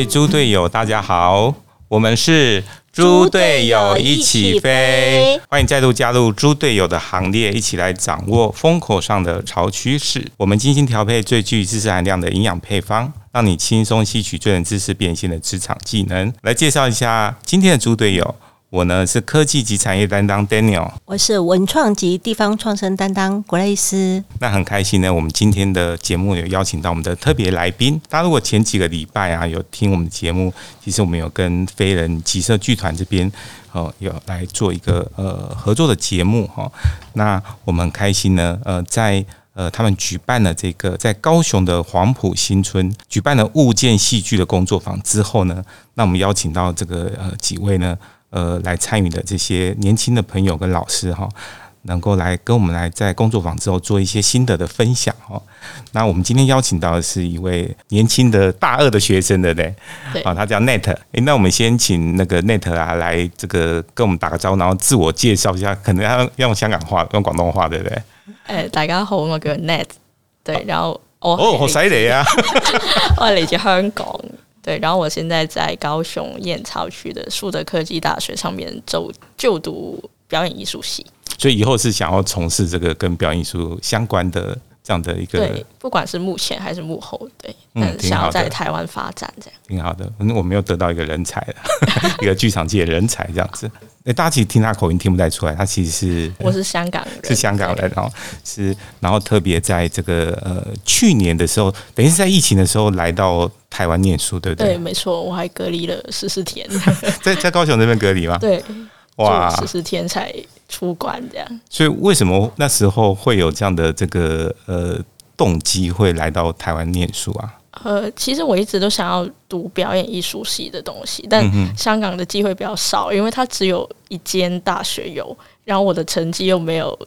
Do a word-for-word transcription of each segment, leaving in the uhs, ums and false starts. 位猪队友，大家好，我们是猪队友一起飞，欢迎再度加入猪队友的行列，一起来掌握风口上的潮趋势。我们精心调配最具知识含量的营养配方，让你轻松吸取最能知识变现的职场技能。来介绍一下今天的猪队友，我呢是科技及产业担当 Daniel， 我是文创及地方创生担当 Grace。 那很开心呢，我们今天的节目有邀请到我们的特别来宾。大家如果前几个礼拜啊有听我们的节目，其实我们有跟飞人集社剧团这边、哦、有来做一个呃合作的节目、哦、那我们很开心呢呃在呃，他们举办了这个在高雄的黄埔新村举办了物件戏剧的工作坊之后呢，那我们邀请到这个呃几位呢呃来参与的这些年轻的朋友跟老师哈、哦，能够来跟我们来在工作坊之后做一些心得的分享哈、哦。那我们今天邀请到的是一位年轻的大二的学生的嘞，对，啊、哦，他叫 Natt。哎，那我们先请那个 Natt 啊来这个跟我们打个招呼，然后自我介绍一下，可能要用香港话，用广东话，对不对？誒，大家好，我叫 Natt， 對，然後我哦，好犀利啊！我係嚟自香港，對，然後我現在在高雄燕巢區的樹德科技大學上面就就讀表演藝術系，所以以後是想要從事這個跟表演藝術相關的這樣的一個，對，不管是幕前還是幕後，對，嗯，想要在台灣發展這樣，挺好的，我們又得到一個人才了，一個劇場界的人才這樣子。欸、大家其实听他口音听不太出来，他其实是我是香港人，是香港人，然后是然后特别在这个呃去年的时候，等于是在疫情的时候来到台湾念书，对不对？对，没错，我还隔离了十四天，在在高雄这边隔离吗？对，哇，十四天才出关这样。所以为什么那时候会有这样的这个呃动机，会来到台湾念书啊？呃，其实我一直都想要读表演艺术系的东西，但香港的机会比较少，因为它只有一间大学有，然后我的成绩又没有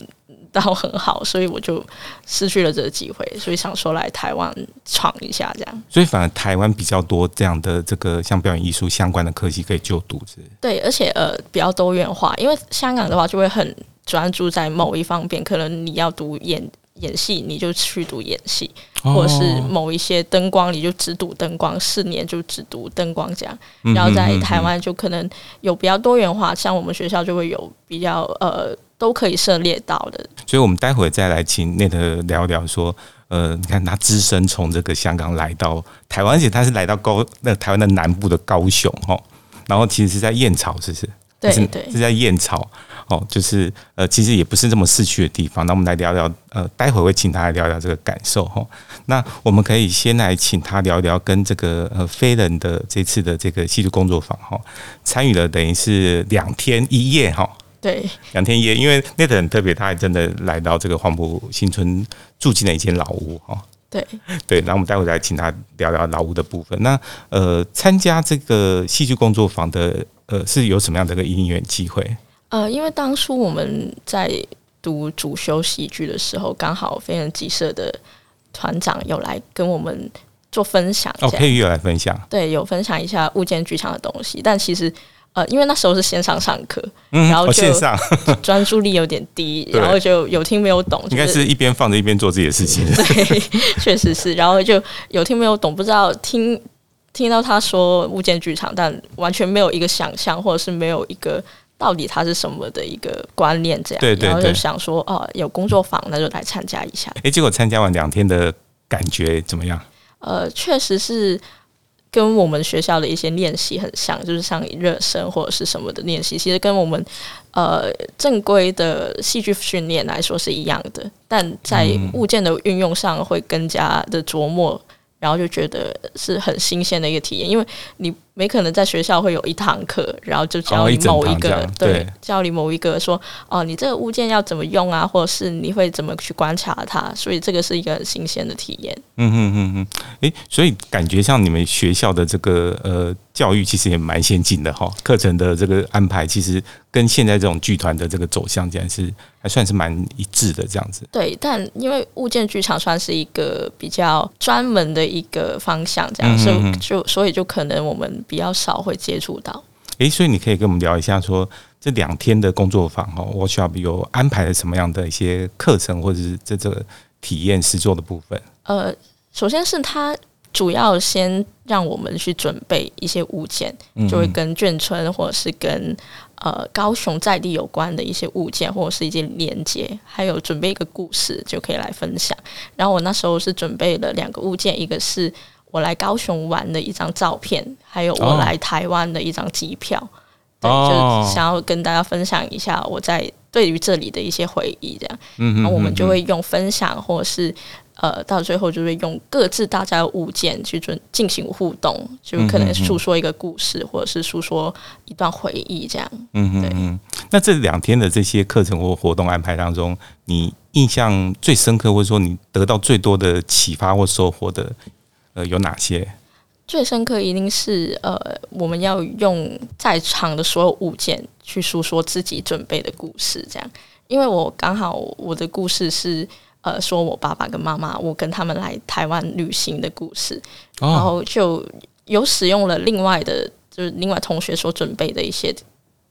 到很好，所以我就失去了这个机会，所以想说来台湾闯一下这样。所以反而台湾比较多这样的这个像表演艺术相关的科系可以就读，是？对，而且呃比较多元化，因为香港的话就会很专注在某一方面，可能你要读演。演戏你就去读演戏，或者是某一些灯光你就只读灯光，四年就只读灯光这样。然后在台湾就可能有比较多元化，像我们学校就会有比较呃都可以涉猎到的。所以我们待会再来请 Natt 聊聊说呃，你看他只身从这个香港来到台湾，而且他是来到高那台湾的南部的高雄、哦、然后其实是在燕巢，是不是？对对，是在燕巢哦，就是呃，其实也不是这么市区的地方。那我们来聊聊，呃，待会会请他来聊聊这个感受哈、哦。那我们可以先来请他聊聊跟这个呃飞人的这次的这个戏剧工作坊哈、哦，参与了等于是两天一夜哈、哦。对，两天一夜，因为那个很特别，他还真的来到这个黄埔新村住进了一间老屋哈。哦对对，然后我们待会来请他聊聊老屋的部分。那呃，参加这个戏剧工作坊的呃，是有什么样的一个因缘机会？呃，因为当初我们在读主修戏剧的时候，刚好飞人集社的团长有来跟我们做分享，哦，佩玉有来分享，对，有分享一下物件剧场的东西，但其实。呃，因为那时候是线上上课、嗯，然后就专注力有点低，哦、然后就有听没有懂，就是、应该是一边放着一边做自己的事情。对，确实是，然后就有听没有懂，不知道听听到他说物件剧场，但完全没有一个想象，或者是没有一个到底它是什么的一个观念，这样，对对对，然后就想说哦、呃，有工作坊，那就来参加一下。哎，结果参加完两天的感觉怎么样？呃，确实是。跟我们学校的一些练习很像，就是像热身或者是什么的练习，其实跟我们呃正规的戏剧训练来说是一样的，但在物件的运用上会更加的琢磨，然后就觉得是很新鲜的一个体验，因为你没可能在学校会有一堂课，然后就教你某一个、哦、一对，教你某一个说哦、呃，你这个物件要怎么用啊，或者是你会怎么去观察它，所以这个是一个很新鲜的体验。嗯嗯嗯嗯，哎、欸，所以感觉像你们学校的这个呃教育其实也蛮先进的哈，课程的这个安排其实跟现在这种剧团的这个走向，竟然是还算是蛮一致的这样子。对，但因为物件剧场算是一个比较专门的一个方向，这样，所以就所以就可能我们。比较少会接触到、欸，所以你可以跟我们聊一下说，说这两天的工作坊哦 ，workshop 有安排了什么样的一些课程，或者是这这个体验实作的部分？呃，首先是它主要先让我们去准备一些物件，就会跟眷村或者是跟呃高雄在地有关的一些物件或者是一些连接，还有准备一个故事就可以来分享。然后我那时候是准备了两个物件，一个是我来高雄玩的一张照片，还有我来台湾的一张机票、oh. 对，就是想要跟大家分享一下我在对于这里的一些回忆这样。然后我们就会用分享或者是呃，到最后就会用各自大家的物件去进行互动，就可能诉说一个故事、嗯、哼哼或者是诉说一段回忆这样。嗯哼哼，对。那这两天的这些课程或活动安排当中，你印象最深刻或者说你得到最多的启发或收获的、呃、有哪些？最深刻一定是呃，我们要用在场的所有物件去诉说自己准备的故事这样。因为我刚好我的故事是呃，说我爸爸跟妈妈，我跟他们来台湾旅行的故事、哦、然后就有使用了另外的就是另外同学所准备的一些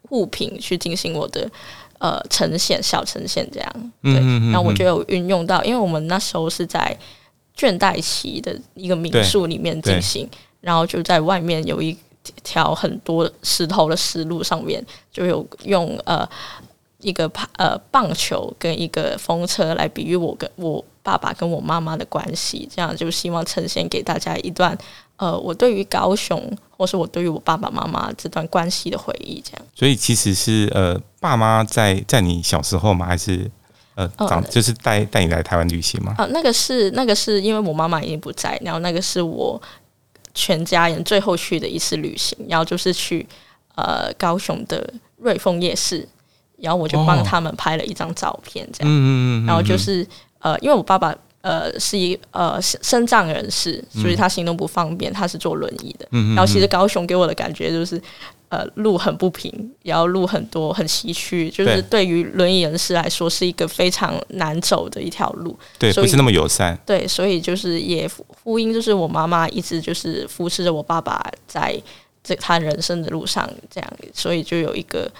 物品去进行我的呃呈现，小呈现这样。对，嗯哼嗯哼，然后我就有运用到，因为我们那时候是在倦怠期的一个民宿里面进行，然后就在外面有一条很多石头的石路上面，就有用呃一个、呃、棒球跟一个风车来比喻我跟我爸爸跟我妈妈的关系，这样就希望呈现给大家一段呃，我对于高雄或是我对于我爸爸妈妈这段关系的回忆这样。所以其实是呃，爸妈在在你小时候吗？还是呃，长就是带带你来台湾旅行吗？啊、呃，那个是那个是因为我妈妈已经不在，然后那个是我全家人最后去的一次旅行，然后就是去呃高雄的瑞丰夜市。然后我就帮他们拍了一张照片这样、哦、然后就是呃，因为我爸爸呃是一呃身障人士，所以他行动不方便，他是坐轮椅的、嗯、然后其实高雄给我的感觉就是呃路很不平，然后路很多很崎岖，就是对于轮椅人士来说是一个非常难走的一条路，对，不是那么友善，对，所以就是也呼应就是我妈妈一直就是扶持着我爸爸在他人生的路上这样，所以就有一个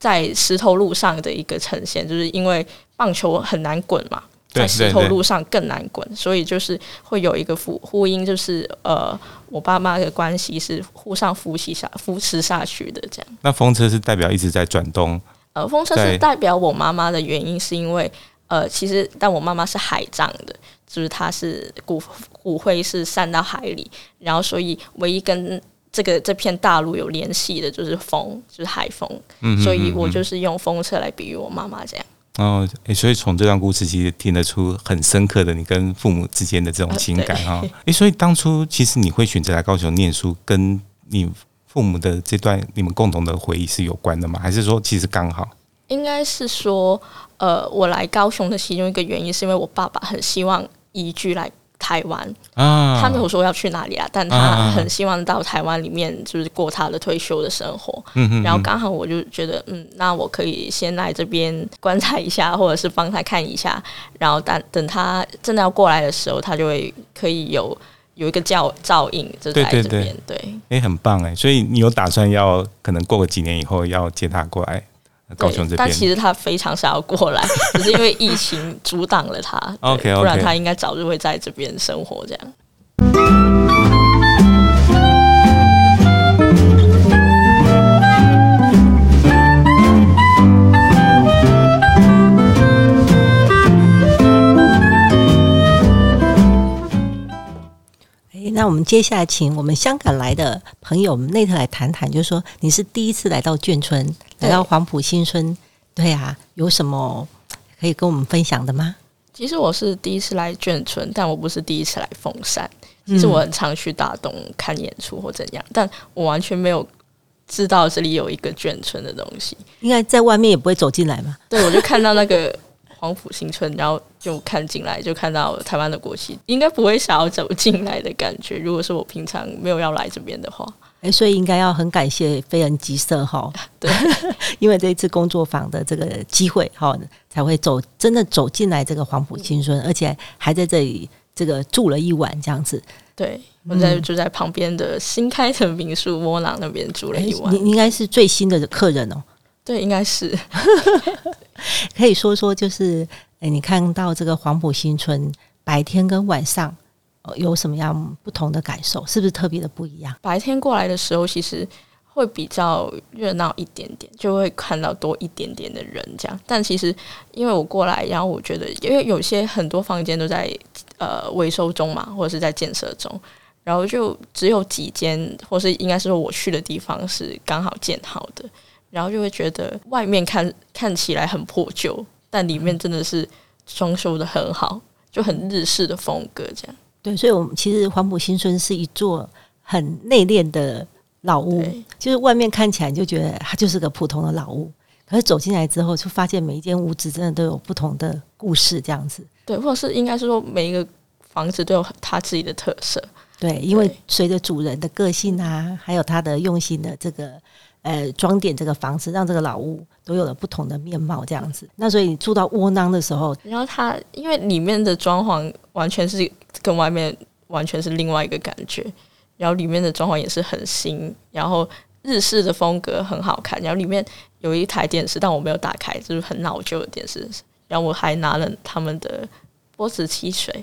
在石头路上的一个呈现，就是因为棒球很难滚嘛，在石头路上更难滚，所以就是会有一个呼应，就是呃，我爸妈的关系是互相扶持下扶持下去的这样。那风车是代表一直在转动，呃，风车是代表我妈妈的原因是因为呃，其实但我妈妈是海葬的，就是她是骨骨灰是散到海里，然后所以唯一跟这个这片大陆有联系的就是风，就是海风、嗯哼嗯哼，所以我就是用风车来比喻我妈妈这样。哦，欸、所以从这段故事其实听得出很深刻的你跟父母之间的这种情感哈、哦欸。所以当初其实你会选择来高雄念书，跟你父母的这段你们共同的回忆是有关的吗？还是说其实刚好？应该是说，呃，我来高雄的其中一个原因是因为我爸爸很希望移居来台湾、啊、他没有说要去哪里啊，但他很希望到台湾里面就是过他的退休的生活、嗯、然后刚好我就觉得嗯，那我可以先来这边观察一下，或者是帮他看一下，然后等他真的要过来的时候，他就会可以有有一个叫照应就在这边。 对, 對, 對, 對、欸、很棒耶。所以你有打算要可能过个几年以后要接他过来高雄这边？但其实他非常想要过来，只是因为疫情阻挡了他okay, okay. 不然他应该早就会在这边生活这样。那我们接下来请我们香港来的朋友，我们内特来谈谈，就是说你是第一次来到眷村，来到黄埔新村，对啊，有什么可以跟我们分享的吗？其实我是第一次来眷村，但我不是第一次来凤山，其实我很常去大东看演出或怎样、嗯、但我完全没有知道这里有一个眷村的东西，应该在外面也不会走进来嘛。对，我就看到那个黄埔新村，然后就看进来，就看到台湾的国旗，应该不会想要走进来的感觉，如果是我平常没有要来这边的话、欸、所以应该要很感谢非人集社哈，对，因为这一次工作坊的这个机会哈，才会走真的走进来这个黄埔新村、嗯、而且还在这里这个住了一晚这样子。对，我在就在旁边的新开的民宿窝囊那边住了一晚、欸、你应该是最新的客人哦。对，应该是。可以说说就是、欸、你看到这个黄埔新村白天跟晚上有什么样不同的感受？是不是特别的不一样？白天过来的时候其实会比较热闹一点点，就会看到多一点点的人这样。但其实因为我过来，然后我觉得因为有些很多房间都在呃维修中嘛，或者是在建设中，然后就只有几间，或是应该是说我去的地方是刚好建好的，然后就会觉得外面看看起来很破旧，但里面真的是装修的很好，就很日式的风格这样。对，所以我们其实黄埔新村是一座很内敛的老屋，就是外面看起来就觉得它就是个普通的老屋，可是走进来之后就发现每一间屋子真的都有不同的故事这样子。对，或者是应该是说每一个房子都有它自己的特色。对，因为随着主人的个性啊，还有他的用心的这个呃装点，这个房子让这个老屋都有了不同的面貌这样子。那所以你住到窝囊的时候，然后它因为里面的装潢完全是跟外面完全是另外一个感觉，然后里面的装潢也是很新，然后日式的风格很好看，然后里面有一台电视，但我没有打开，就是很老旧的电视，然后我还拿了他们的波子汽水，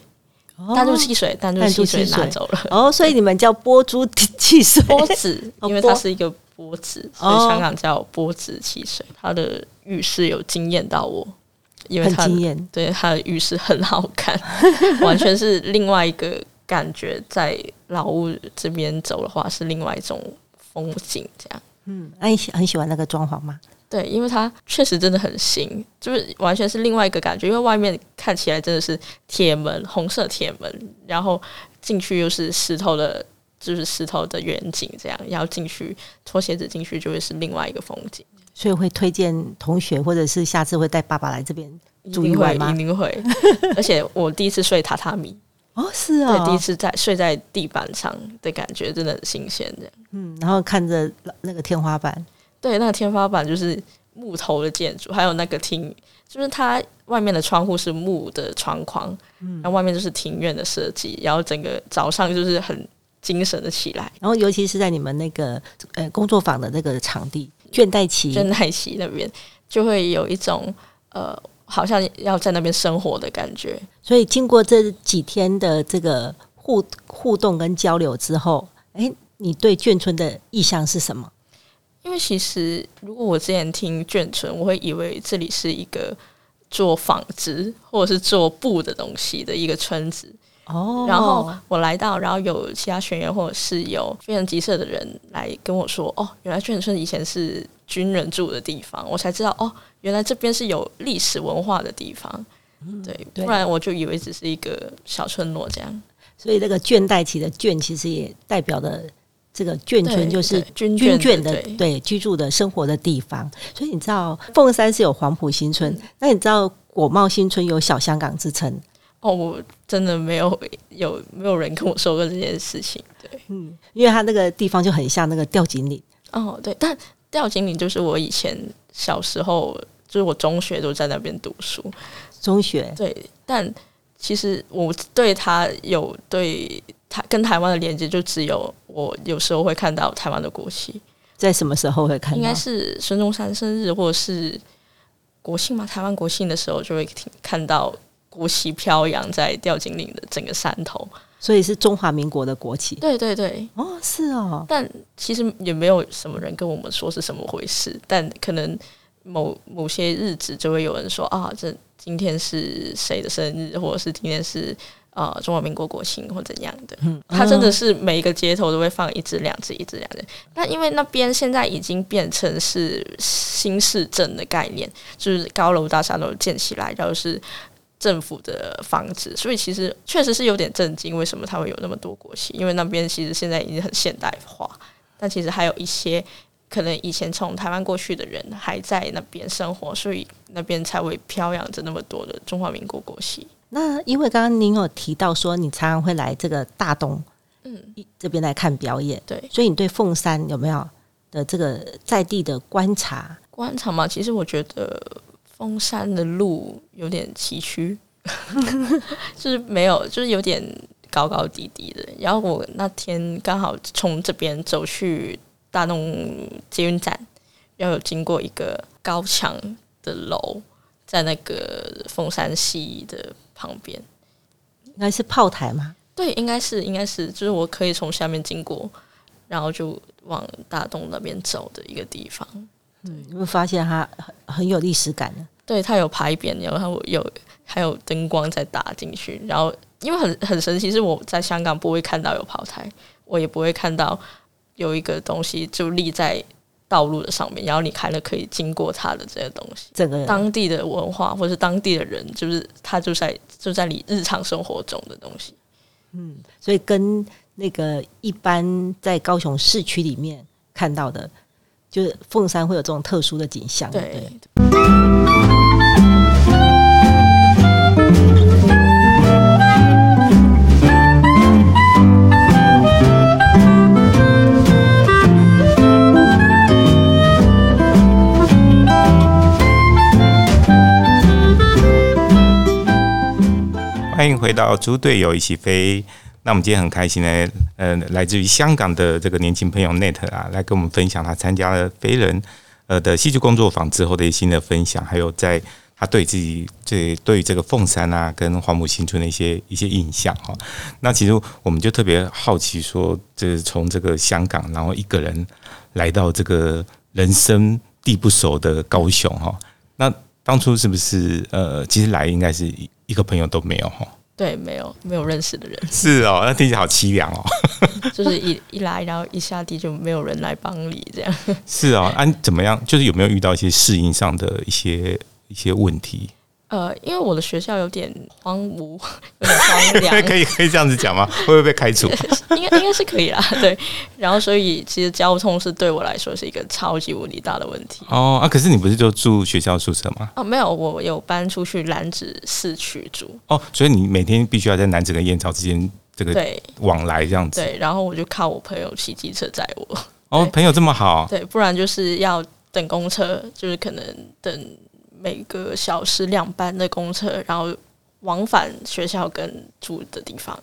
弹珠汽水，弹珠汽水拿走了。哦，所以你们叫波珠汽水，波子，因为它是一个波子，所以香港叫波子汽水。它的浴室有惊艳到我，因为它很惊艳，对，它的浴室很好看，完全是另外一个感觉。在老屋这边走的话，是另外一种风景，这样。嗯，那、啊、你很喜欢那个装潢吗？对，因为它确实真的很新，就是完全是另外一个感觉。因为外面看起来真的是铁门，红色铁门，然后进去又是石头的，就是石头的远景这样，然后进去脱鞋子进去就会是另外一个风景。所以会推荐同学，或者是下次会带爸爸来这边住一晚吗？一定会，一定会。而且我第一次睡榻榻米。哦，是啊、哦，对，第一次在睡在地板上的感觉真的很新鲜这样。嗯，然后看着那个天花板。对，那个天花板就是木头的建筑，还有那个厅，就是它外面的窗户是木的窗框，嗯，然后外面就是庭院的设计，然后整个早上就是很精神的起来。然后尤其是在你们那个呃工作坊的那个场地，倦怠期，倦怠期那边就会有一种呃。好像要在那边生活的感觉。所以经过这几天的这个 互, 互动跟交流之后，欸，你对眷村的意向是什么？因为其实如果我之前听眷村，我会以为这里是一个做纺织或者是做布的东西的一个村子，哦，然后我来到，然后有其他学员或者是有非常集社的人来跟我说，哦，原来眷村以前是军人住的地方，我才知道哦，原来这边是有历史文化的地方，嗯，对，不然我就以为只是一个小村落这样。所以那个倦怠期的倦，其实也代表的这个眷村就是军眷的， 对, 对, 对居住的生活的地方。所以你知道凤山是有黄埔新村，嗯，那你知道果贸新村有小香港之称？哦，我真的没有有没有人跟我说过这件事情。对，嗯，因为它那个地方就很像那个吊锦岭。哦，对，但吊锦岭就是我以前小时候，就是我中学都在那边读书。中学？对，但其实我对它有对它跟台湾的连接，就只有我有时候会看到台湾的国旗。在什么时候会看到？应该是孙中山生日或者是国庆嘛，台湾国庆的时候就会看到国旗飘扬在吊锦岭的整个山头。所以是中华民国的国旗。对对对。哦，是哦。但其实也没有什么人跟我们说是什么回事，但可能 某, 某些日子就会有人说啊，这今天是谁的生日，或者是今天是、呃、中华民国国庆或怎样的，嗯，它真的是每一个街头都会放一只两只一只两只。但因为那边现在已经变成是新市镇的概念，就是高楼大厦都建起来，然后是政府的房子，所以其实确实是有点震惊为什么它会有那么多国旗，因为那边其实现在已经很现代化，但其实还有一些可能以前从台湾过去的人还在那边生活，所以那边才会飘扬着那么多的中华民国国旗。那因为刚刚您有提到说你常常会来这个大东，嗯，这边来看表演，对，所以你对凤山有没有的这个在地的观察？观察嘛，其实我觉得凤山的路有点崎岖就是没有，就是有点高高低低的。然后我那天刚好从这边走去大东捷运站，然后有经过一个高墙的楼，在那个凤山西的旁边，应该是炮台吗？对，应该是应该是就是我可以从下面经过，然后就往大洞那边走的一个地方。嗯，你会发现它很有历史感的。对，它有牌匾，然后有还有灯光在打进去，然后因为很很神奇，是我在香港不会看到有炮台，我也不会看到有一个东西就立在道路的上面，然后你开了可以经过它的这些东西。整个当地的文化或是当地的人，就是它就在就在你日常生活中的东西。嗯，所以跟那个一般在高雄市区里面看到的，就是凤山会有这种特殊的景象。对。对欢迎回到猪队友一起飞。那我们今天很开心呢，呃，来自于香港的这个年轻朋友 Natt 啊，来跟我们分享他参加了飞人呃的戏剧工作坊之后的一些新的分享，还有在他对自己对对于这个凤山啊跟黄埔新村的一些一些印象哈、哦。那其实我们就特别好奇说，就是从这个香港，然后一个人来到这个人生地不熟的高雄哈、哦，那当初是不是呃，其实来应该是一个朋友都没有哈？对，没有没有认识的人。是哦，那听起来好凄凉哦。就是一一来，然后一下地就没有人来帮你这样。是哦，啊，怎么样？就是有没有遇到一些适应上的一些一些问题？呃，因为我的学校有点荒芜，有点荒凉。可以可以这样子讲吗？会不会被开除？应该应该是可以啦，对。然后所以其实交通是对我来说是一个超级无敌大的问题。哦啊，可是你不是就住学校宿舍吗？啊，没有，我有搬出去楠梓市区住。哦，所以你每天必须要在楠梓跟燕巢之间这个往来这样子。对，然后我就靠我朋友骑机车载我。哦，朋友这么好。对，不然就是要等公车，就是可能等。每个小时两班的公车，然后往返学校跟住的地方。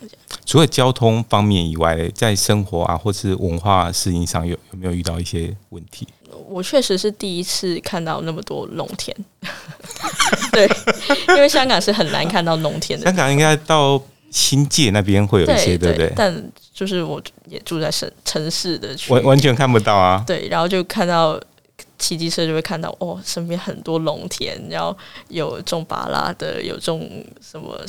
除了交通方面以外，在生活啊或是文化适应上 有, 有没有遇到一些问题？我确实是第一次看到那么多农田。对，因为香港是很难看到农田的。香港应该到新界那边会有一些， 对, 对不 对, 对？但就是我也住在城市的区，完全看不到啊。对，然后就看到骑机车就会看到哦，身边很多农田，然后有种芭拉的，有种什么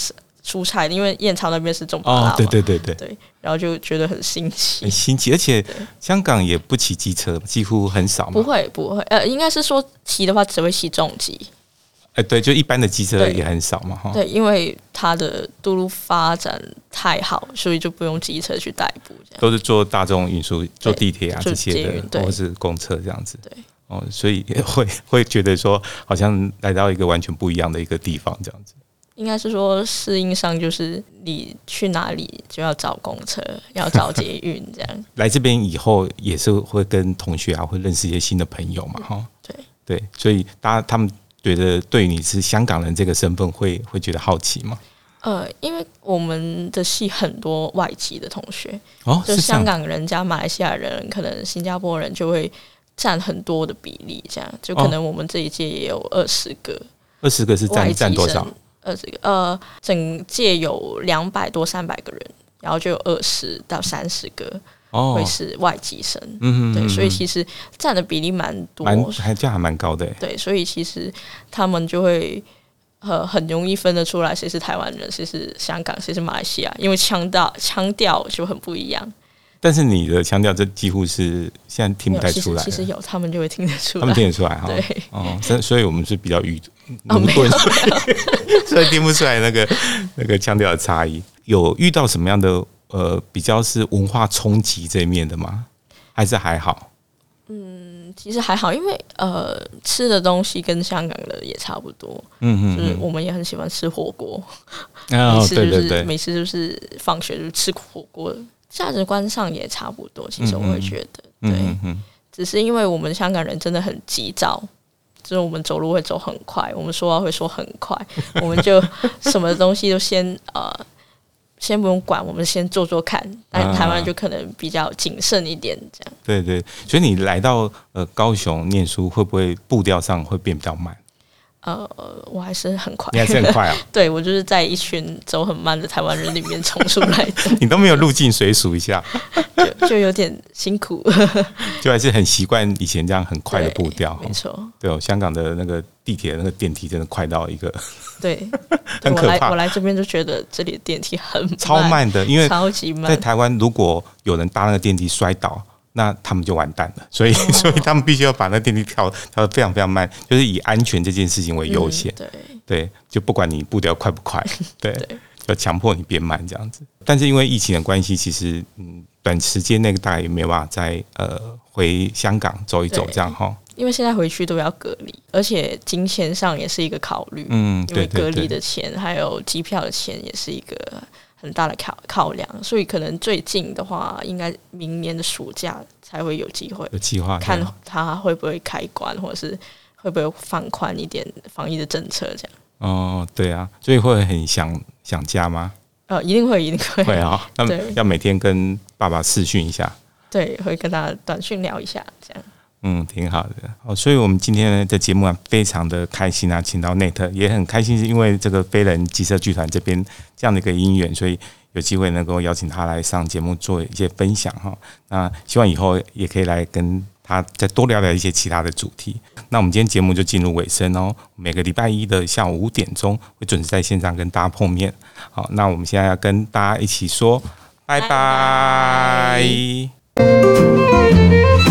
蔬菜，因为燕巢那边是种芭拉嘛、哦、对对对 对, 对，然后就觉得很新奇，很新奇，而且香港也不骑机车，几乎很少嘛。不会不会，呃，应该是说骑的话只会骑重机，哎、呃，对，就一般的机车也很少嘛。对，对，因为它的道路发展太好，所以就不用机车去代步，都是坐大众运输，坐地铁啊这些的，或是公车这样子。对。哦，所以会会觉得说，好像来到一个完全不一样的一个地方，这样子。应该是说适应上，就是你去哪里就要找公车，要找捷运这样。来这边以后也是会跟同学啊，会认识一些新的朋友嘛，哈、嗯。对对，所以大家他们觉得对你是香港人这个身份会，会会觉得好奇吗？呃，因为我们的系很多外籍的同学，哦，就香港人加马来西亚人，可能新加坡人就会。占很多的比例，这样就可能我们这一届也有二十个，二十个是占占多少？二十个，呃，整届有两百多三百个人，然后就有二十到三十个会是外籍生，哦、嗯, 嗯, 嗯, 嗯，对，所以其实占的比例蛮多，蛮还这样还蛮高的，对，所以其实他们就会。呃，很容易分得出来谁是台湾人，谁是香港，谁是马来西亚，因为腔调腔调就很不一样。但是你的腔调，这几乎是现在听不太出来。其实有，他们就会听得出来。他们听得出来哈。对、哦，所以我们是比较愚钝、哦，所以听不出来那个那个腔调的差异。有遇到什么样的呃比较是文化冲击这一面的吗？还是还好？嗯，其实还好，因为呃吃的东西跟香港的也差不多。嗯嗯，就是我们也很喜欢吃火锅。哦，每次就是、对对对，每次就是放学就吃火锅。价值观上也差不多，其实我会觉得，嗯嗯对、嗯嗯，只是因为我们香港人真的很急躁，就是我们走路会走很快，我们说话会说很快，我们就什么东西都先呃，先不用管，我们先做做看。但台湾就可能比较谨慎一点，这样。啊、对对，所以你来到呃高雄念书，会不会步调上会变比较慢？呃，我还是很快，你还是很快啊？对，我就是在一群走很慢的台湾人里面冲出来的。你都没有入境随俗一下，就就有点辛苦，就还是很习惯以前这样很快的步调。没错，对哦，香港的那个地铁那个电梯真的快到一个，对，很可怕。我来这边就觉得这里的电梯很慢超慢的，因为超级慢。在台湾，如果有人搭那个电梯摔倒，那他们就完蛋了，所以所以他们必须要把那电梯跳跳得非常非常慢，就是以安全这件事情为优先、嗯、对对，就不管你步调快不快，对，对，要强迫你变慢这样子。但是因为疫情的关系，其实嗯，短时间内大概也没办法再呃回香港走一走这样哈。因为现在回去都要隔离，而且金钱上也是一个考虑，嗯，对对对，因为隔离的钱还有机票的钱也是一个很大的考量，所以可能最近的话应该明年的暑假才会有机会有计划看他会不会开关，或者是会不会放宽一点防疫的政策这样。哦，对啊，所以会很想想家吗？呃，一定会一定会会啊、哦，那要每天跟爸爸视讯一下，对，会跟他短讯聊一下这样。嗯，挺好的。哦，所以我们今天的节目啊，非常的开心啊，请到 Natt 也很开心，是因为这个飞人集社剧团这边这样的一个因缘，所以有机会能够邀请他来上节目做一些分享哈、哦。那希望以后也可以来跟他再多聊聊一些其他的主题。那我们今天节目就进入尾声哦，每个礼拜一的下午五点钟会准时在线上跟大家碰面。好，那我们现在要跟大家一起说拜拜。拜拜。